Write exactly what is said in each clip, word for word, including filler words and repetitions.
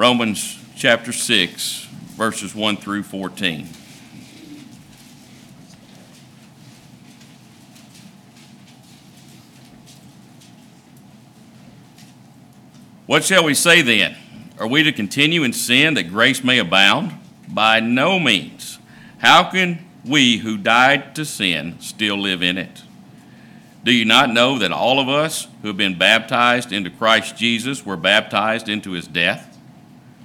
Romans chapter six, verses one through fourteen. What shall we say then? Are we to continue in sin that grace may abound? By no means. How can we who died to sin still live in it? Do you not know that all of us who have been baptized into Christ Jesus were baptized into his death?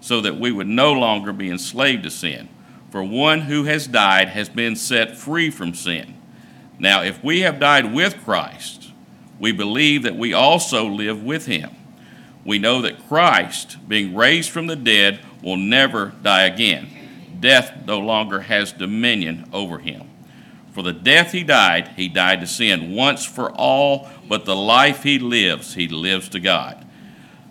so that we would no longer be enslaved to sin. For one who has died has been set free from sin. Now, if we have died with Christ, we believe that we also live with him. We know that Christ, being raised from the dead, will never die again. Death no longer has dominion over him. For the death he died, he died to sin once for all, but the life he lives, he lives to God.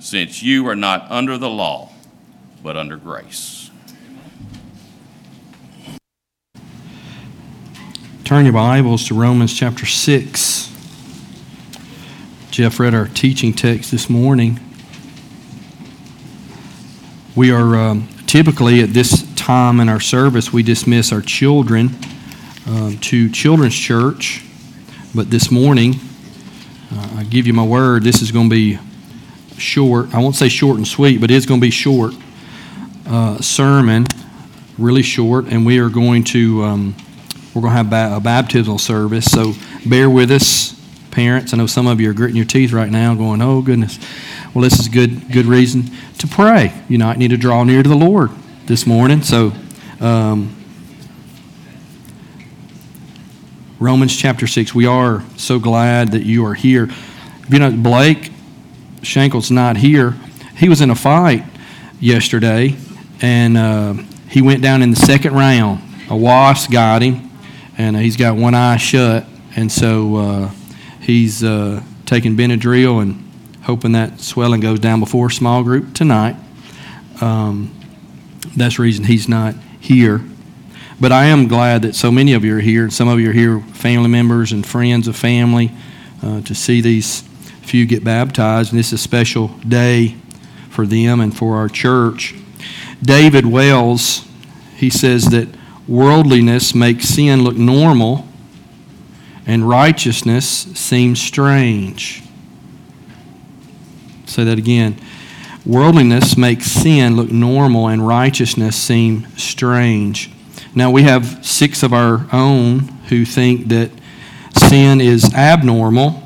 since you are not under the law, but under grace. Turn your Bibles to Romans chapter six. Jeff read our teaching text this morning. We are um, typically at this time in our service, we dismiss our children um, to children's church. But this morning, uh, I give you my word, this is going to be short. I won't say short and sweet, but it's going to be short uh, sermon, really short. And we are going to um, we're going to have ba- a baptismal service. So bear with us. Parents, I know some of you are gritting your teeth right now going, oh, goodness. Well, this is good good reason to pray. You might need to draw near to the Lord this morning. So um, Romans chapter six, we are so glad that you are here. You know, Blake Shankle's not here. He was in a fight yesterday, and uh, he went down in the second round. A wasp got him, and he's got one eye shut, and so... Uh, He's uh, taking Benadryl and hoping that swelling goes down before small group tonight. Um, that's the reason he's not here. But I am glad that so many of you are here. And some of you are here, family members and friends of family, uh, to see these few get baptized. And this is a special day for them and for our church. David Wells, he says that worldliness makes sin look normal, and righteousness seems strange. Say that again. Worldliness makes sin look normal, and righteousness seem strange. Now, we have six of our own who think that sin is abnormal,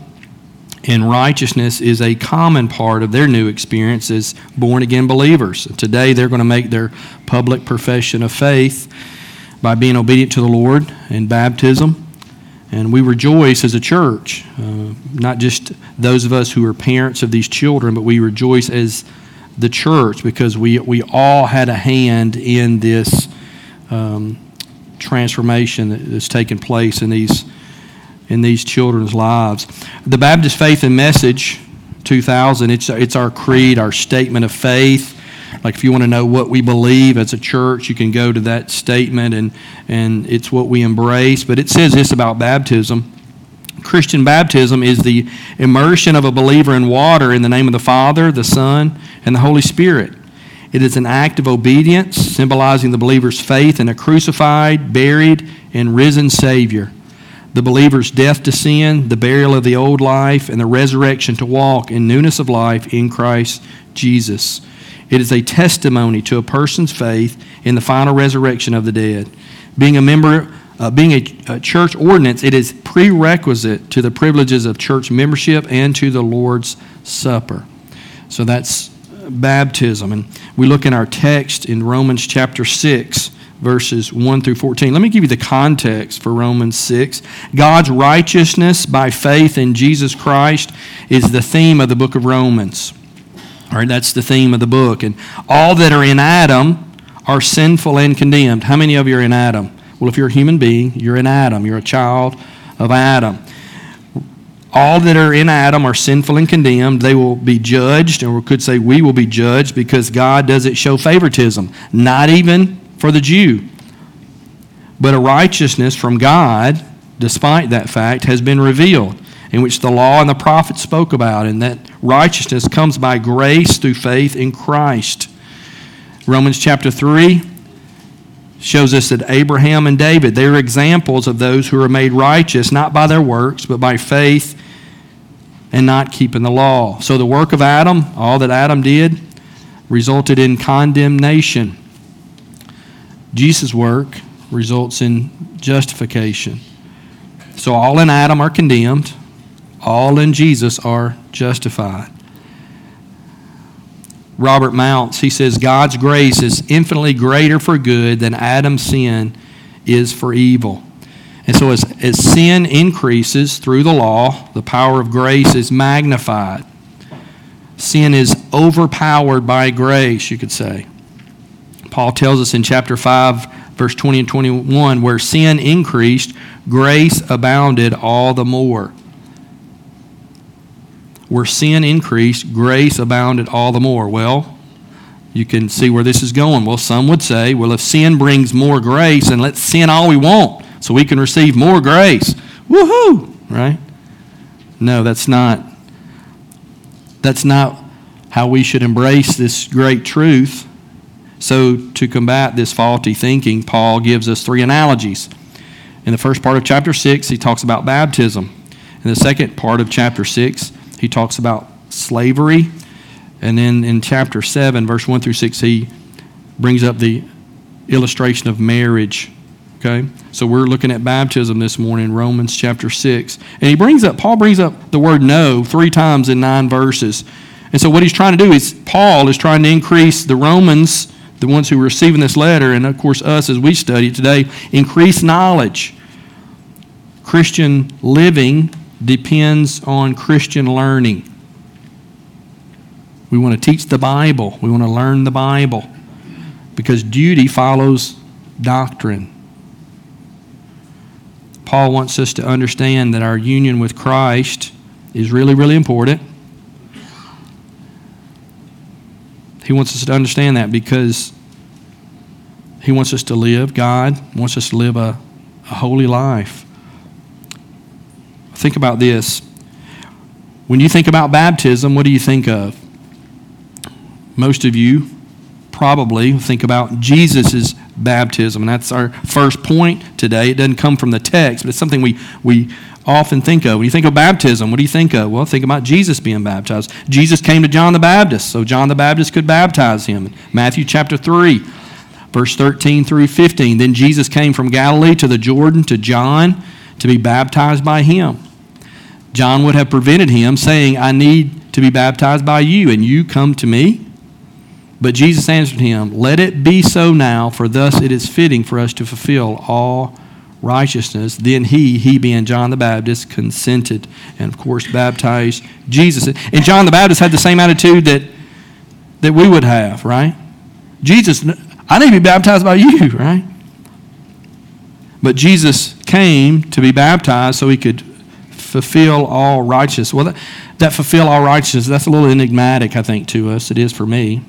and righteousness is a common part of their new experience as born-again believers. Today, they're going to make their public profession of faith by being obedient to the Lord in baptism. And we rejoice as a church, uh, not just those of us who are parents of these children, but we rejoice as the church because we, we all had a hand in this um, transformation that has taken place in these in these children's lives. The Baptist Faith and Message two thousand, it's, it's our creed, our statement of faith. Like if you want to know what we believe as a church, you can go to that statement, and, and it's what we embrace. But it says this about baptism. Christian baptism is the immersion of a believer in water in the name of the Father, the Son, and the Holy Spirit. It is an act of obedience, symbolizing the believer's faith in a crucified, buried, and risen Savior. The believer's death to sin, the burial of the old life, and the resurrection to walk in newness of life in Christ Jesus. It is a testimony to a person's faith in the final resurrection of the dead. Being a member, uh, being a, a church ordinance, it is prerequisite to the privileges of church membership and to the Lord's Supper. So that's baptism. And we look in our text in Romans chapter six, verses one through fourteen. Let me give you the context for Romans six. God's righteousness by faith in Jesus Christ is the theme of the book of Romans. All right, that's the theme of the book. And all that are in Adam are sinful and condemned. How many of you are in Adam? Well, if you're a human being, you're in Adam. You're a child of Adam. All that are in Adam are sinful and condemned. They will be judged, or we could say we will be judged, because God doesn't show favoritism, not even for the Jew. But a righteousness from God, despite that fact, has been revealed, in which the law and the prophets spoke about, and that righteousness comes by grace through faith in Christ. Romans chapter three shows us that Abraham and David, they are examples of those who are made righteous, not by their works, but by faith and not keeping the law. So the work of Adam, all that Adam did, resulted in condemnation. Jesus' work results in justification. So all in Adam are condemned. All in Jesus are justified. Robert Mounce, he says, God's grace is infinitely greater for good than Adam's sin is for evil. And so as, as sin increases through the law, the power of grace is magnified. Sin is overpowered by grace, you could say. Paul tells us in chapter five, verse twenty and twenty-one, where sin increased, grace abounded all the more. Where sin increased, grace abounded all the more. Well, you can see where this is going. Well, some would say, well, if sin brings more grace, then let's sin all we want so we can receive more grace. Woohoo! Right? No, that's not. That's not how we should embrace this great truth. So to combat this faulty thinking, Paul gives us three analogies. In the first part of chapter six, he talks about baptism. In the second part of chapter six, he talks about slavery. And then in chapter seven, verse one through six, he brings up the illustration of marriage. Okay? So we're looking at baptism this morning, Romans chapter six. And he brings up, Paul brings up the word "no" three times in nine verses. And so what he's trying to do is, Paul is trying to increase the Romans, the ones who are receiving this letter, and of course us as we study it today, increase knowledge. Christian living depends on Christian learning. We want to teach the Bible. We want to learn the Bible, because duty follows doctrine. Paul wants us to understand that our union with Christ is really, really important. He wants us to understand that because he wants us to live, God wants us to live a, a holy life. Think about this. When you think about baptism, what do you think of? Most of you probably think about Jesus' baptism, and that's our first point today. It doesn't come from the text, but it's something we, we often think of. When you think of baptism, what do you think of? Well, think about Jesus being baptized. Jesus came to John the Baptist, so John the Baptist could baptize him. Matthew chapter three, verse thirteen through fifteen. Then Jesus came from Galilee to the Jordan to John to be baptized by him. John would have prevented him, saying, "I need to be baptized by you, and you come to me?" But Jesus answered him, "Let it be so now, for thus it is fitting for us to fulfill all righteousness." Then he, he being John the Baptist, consented and, of course, baptized Jesus. And John the Baptist had the same attitude that, that we would have, right? Jesus, I need to be baptized by you, right? But Jesus came to be baptized so he could fulfill all righteousness. Well, that, that fulfill all righteousness, that's a little enigmatic, I think, to us. It is for me.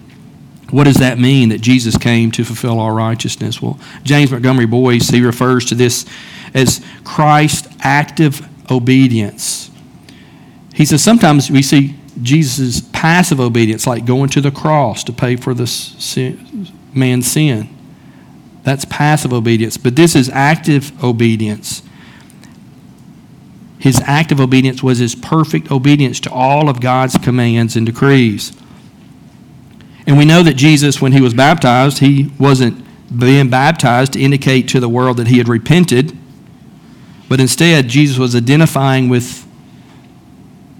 What does that mean, that Jesus came to fulfill all righteousness? Well, James Montgomery Boyce, he refers to this as Christ's active obedience. He says sometimes we see Jesus' passive obedience, like going to the cross to pay for the sin, man's sin. That's passive obedience. But this is active obedience. His active obedience was his perfect obedience to all of God's commands and decrees. And we know that Jesus, when he was baptized, he wasn't being baptized to indicate to the world that he had repented, but instead Jesus was identifying with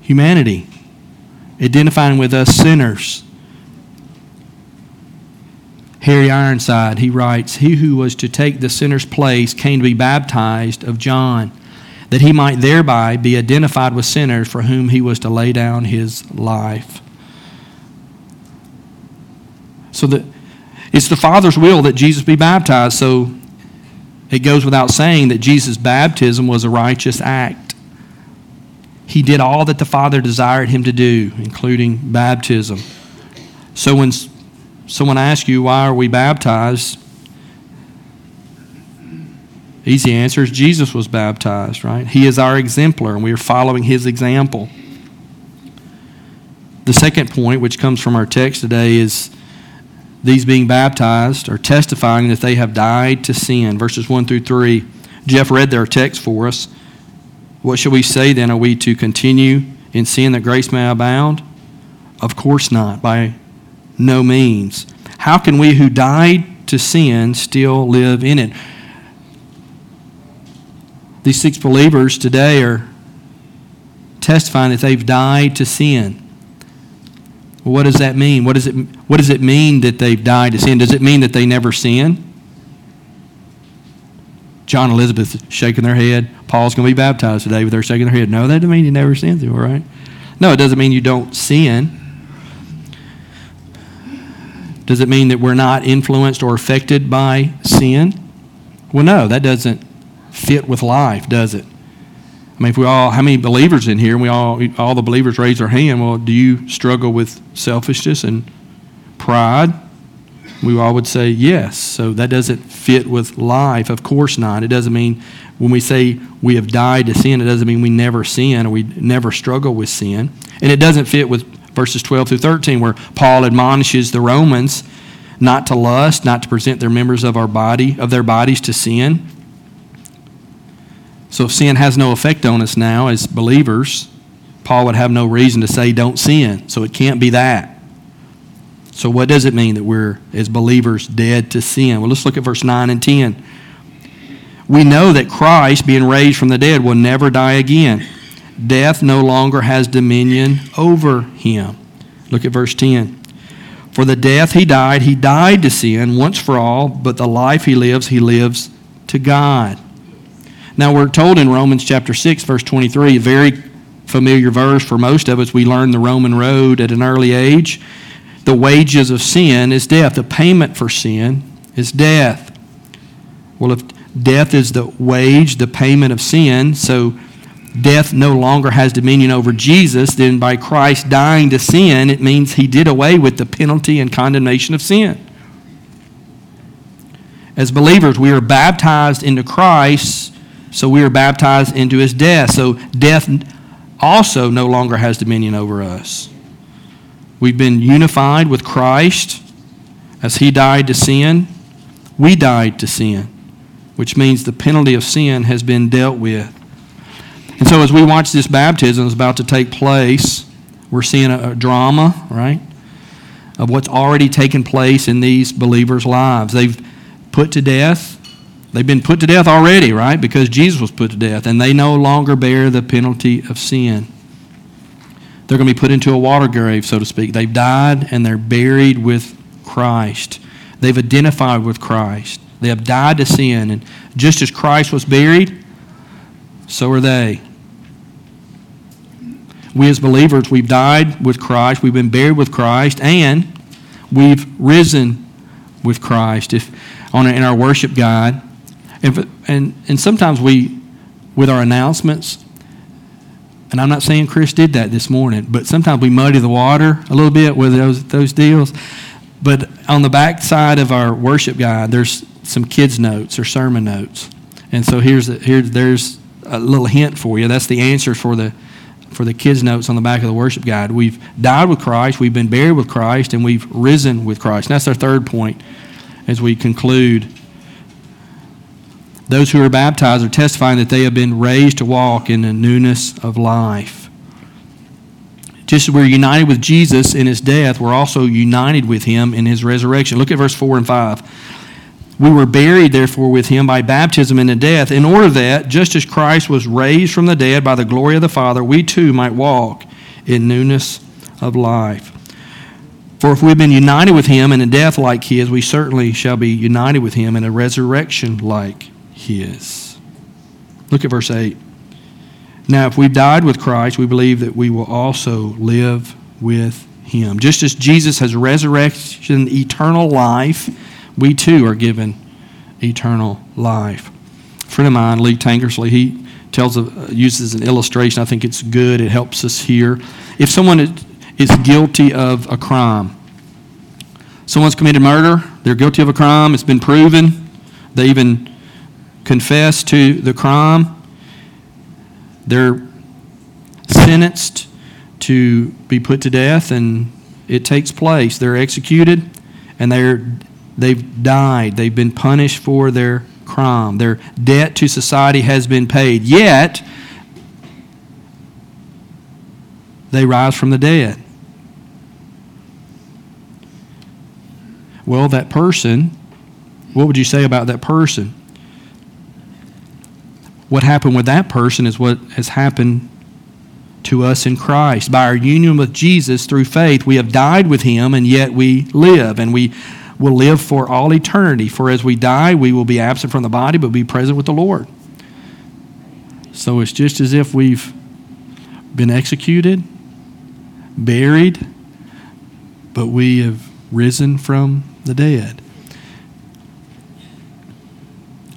humanity, identifying with us sinners. Harry Ironside, he writes, "He who was to take the sinner's place came to be baptized of John, that he might thereby be identified with sinners for whom he was to lay down his life." So the, it's the Father's will that Jesus be baptized, so it goes without saying that Jesus' baptism was a righteous act. He did all that the Father desired him to do, including baptism. So when someone asks you, why are we baptized? Easy answer is Jesus was baptized, right? He is our exemplar, and we are following his example. The second point, which comes from our text today, is these being baptized are testifying that they have died to sin. Verses one through three. Jeff read their text for us. What shall we say then? Are we to continue in sin that grace may abound? Of course not. By no means. How can we who died to sin still live in it? These six believers today are testifying that they've died to sin. What does that mean? What does it, what does it mean that they've died to sin? Does it mean that they never sin? John and Elizabeth shaking their head. Paul's going to be baptized today, but they're shaking their head. No, that doesn't mean you never sin, all right? No, it doesn't mean you don't sin. Does it mean that we're not influenced or affected by sin? Well, no, that doesn't fit with life, does it? I mean, if we all, how many believers in here, and we all, all the believers raise their hand, well, do you struggle with selfishness and pride? We all would say yes. So that doesn't fit with life. Of course not. It doesn't mean when we say we have died to sin, it doesn't mean we never sin or we never struggle with sin. And it doesn't fit with verses twelve through thirteen, where Paul admonishes the Romans not to lust, not to present their members of our body, of their bodies to sin. So if sin has no effect on us now as believers, Paul would have no reason to say don't sin. So it can't be that. So what does it mean that we're, as believers, dead to sin? Well, let's look at verse nine and ten. We know that Christ, being raised from the dead, will never die again. Death no longer has dominion over him. Look at verse ten. For the death he died, he died to sin once for all, but the life he lives, he lives to God. Now we're told in Romans chapter six, verse twenty-three, a very familiar verse for most of us. We learned the Roman road at an early age. The wages of sin is death. The payment for sin is death. Well, if death is the wage, the payment of sin, so death no longer has dominion over Jesus, then by Christ dying to sin, it means he did away with the penalty and condemnation of sin. As believers, we are baptized into Christ, so we are baptized into his death. So death also no longer has dominion over us. We've been unified with Christ. As he died to sin, we died to sin, which means the penalty of sin has been dealt with. And so as we watch this baptism that's about to take place, we're seeing a, a drama, right, of what's already taken place in these believers' lives. They've put to death. They've been put to death already, right, because Jesus was put to death, and they no longer bear the penalty of sin. They're going to be put into a water grave, so to speak. They've died, and they're buried with Christ. They've identified with Christ. They have died to sin. And just as Christ was buried, so are they. We as believers, we've died with Christ, we've been buried with Christ, and we've risen with Christ. If on in our worship guide, and and, and sometimes we, with our announcements, and I'm not saying Chris did that this morning, but sometimes we muddy the water a little bit with those those deals. But on the back side of our worship guide, there's some kids' notes or sermon notes, and so here's the, here's there's a little hint for you. That's the answer for the for the kids' notes on the back of the worship guide. We've died with Christ, we've been buried with Christ, and we've risen with Christ. And that's our third point as we conclude. Those who are baptized are testifying that they have been raised to walk in the newness of life. Just as we're united with Jesus in his death, we're also united with him in his resurrection. Look at verse four and five. We were buried, therefore, with him by baptism into death, in order that, just as Christ was raised from the dead by the glory of the Father, we too might walk in newness of life. For if we have been united with him in a death like his, we certainly shall be united with him in a resurrection like his. Look at verse eight. Now, if we've died with Christ, we believe that we will also live with him. Just as Jesus has resurrection, eternal life, we too are given eternal life. A friend of mine, Lee Tangersley, he tells uh, uses an illustration. I think it's good. It helps us here. If someone is guilty of a crime, someone's committed murder, they're guilty of a crime, it's been proven, they even confess to the crime, they're sentenced to be put to death, and it takes place. They're executed, and they're They've died. They've been punished for their crime. Their debt to society has been paid. Yet, they rise from the dead. Well, that person, what would you say about that person? What happened with that person is what has happened to us in Christ. By our union with Jesus through faith, we have died with him, and yet we live, and we will live for all eternity. For as we die, we will be absent from the body, but be present with the Lord. So it's just as if we've been executed, buried, but we have risen from the dead.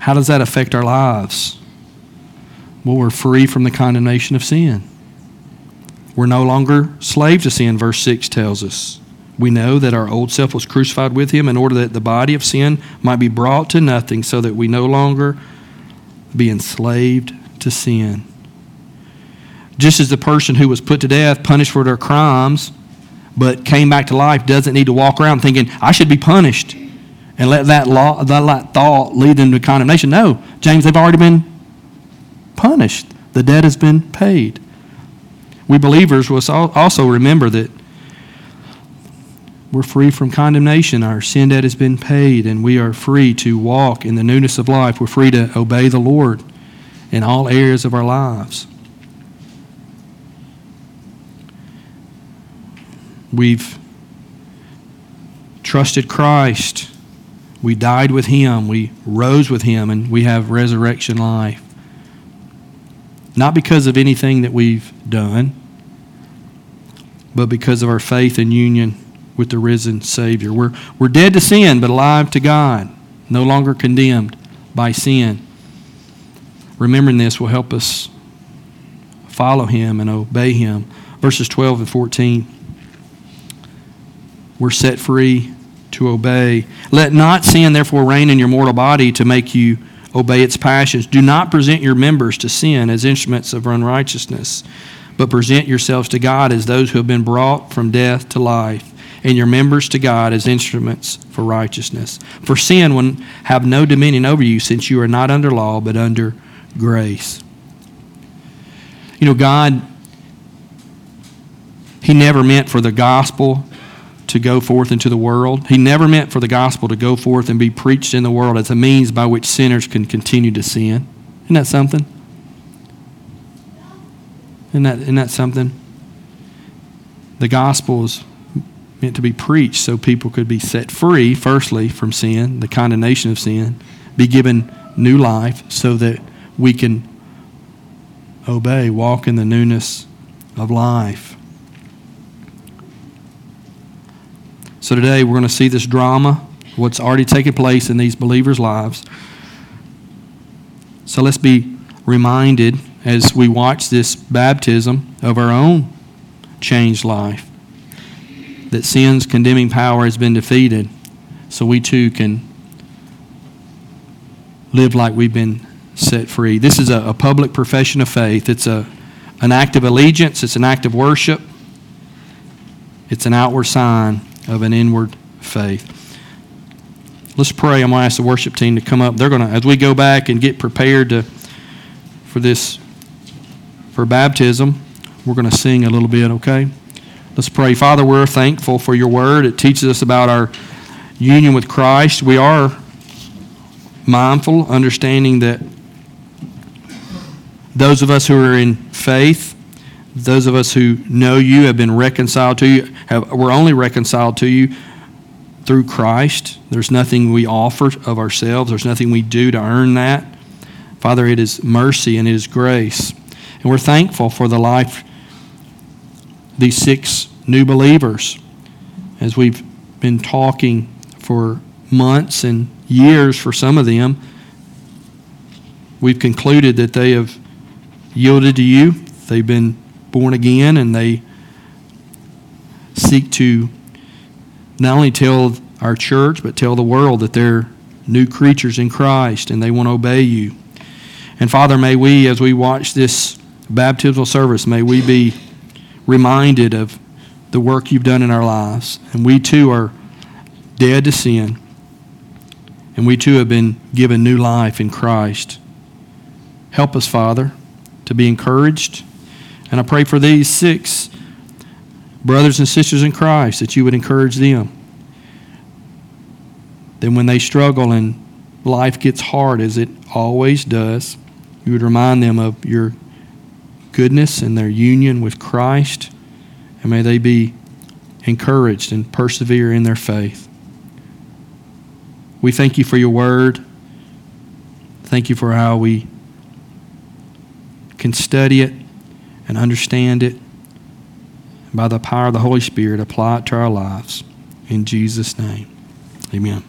How does that affect our lives? Well, we're free from the condemnation of sin. We're no longer slaves to sin, verse six tells us. We know that our old self was crucified with him in order that the body of sin might be brought to nothing, so that we no longer be enslaved to sin. Just as the person who was put to death, punished for their crimes, but came back to life, doesn't need to walk around thinking, I should be punished, and let that, law, that thought lead them to condemnation. No, James, they've already been punished. The debt has been paid. We believers will also remember that we're free from condemnation. Our sin debt has been paid, and we are free to walk in the newness of life. We're free to obey the Lord in all areas of our lives. We've trusted Christ. We died with him. We rose with him, and we have resurrection life. Not because of anything that we've done, but because of our faith and union with the risen Savior. We're, we're dead to sin, but alive to God, no longer condemned by sin. Remembering this will help us follow him and obey him. Verses twelve and fourteen, we're set free to obey. Let not sin therefore reign in your mortal body to make you obey its passions. Do not present your members to sin as instruments of unrighteousness, but present yourselves to God as those who have been brought from death to life, and your members to God as instruments for righteousness. For sin will have no dominion over you, since you are not under law, but under grace. You know, God, he never meant for the gospel to go forth into the world. He never meant for the gospel to go forth and be preached in the world as a means by which sinners can continue to sin. Isn't that something? Isn't that, isn't that something? The gospel is meant to be preached so people could be set free, firstly, from sin, the condemnation of sin, be given new life so that we can obey, walk in the newness of life. So today we're going to see this drama, what's already taken place in these believers' lives. So let's be reminded as we watch this baptism of our own changed life, that sin's condemning power has been defeated, so we too can live like we've been set free. This is a, a public profession of faith. It's a, an act of allegiance. It's an act of worship. It's an outward sign of an inward faith. Let's pray. I'm going to ask the worship team to come up. They're going to, as we go back and get prepared to for this, for baptism, we're going to sing a little bit, okay? Let's pray. Father, we're thankful for your word. It teaches us about our union with Christ. We are mindful, understanding that those of us who are in faith, those of us who know you, have been reconciled to you, have, we're only reconciled to you through Christ. There's nothing we offer of ourselves. There's nothing we do to earn that. Father, it is mercy and it is grace. And we're thankful for the life, these six new believers, as we've been talking for months and years for some of them. We've concluded that they have yielded to you. They've been born again, and they seek to not only tell our church, but tell the world that they're new creatures in Christ, and they want to obey you. And Father, may we, as we watch this baptismal service, may we be reminded of the work you've done in our lives. And we too are dead to sin. And we too have been given new life in Christ. Help us, Father, to be encouraged. And I pray for these six brothers and sisters in Christ, that you would encourage them. Then when they struggle and life gets hard, as it always does, you would remind them of your goodness and their union with Christ. And may they be encouraged and persevere in their faith. We thank you for your word. Thank you for how we can study it and understand it. By the power of the Holy Spirit, apply it to our lives. In Jesus' name, amen.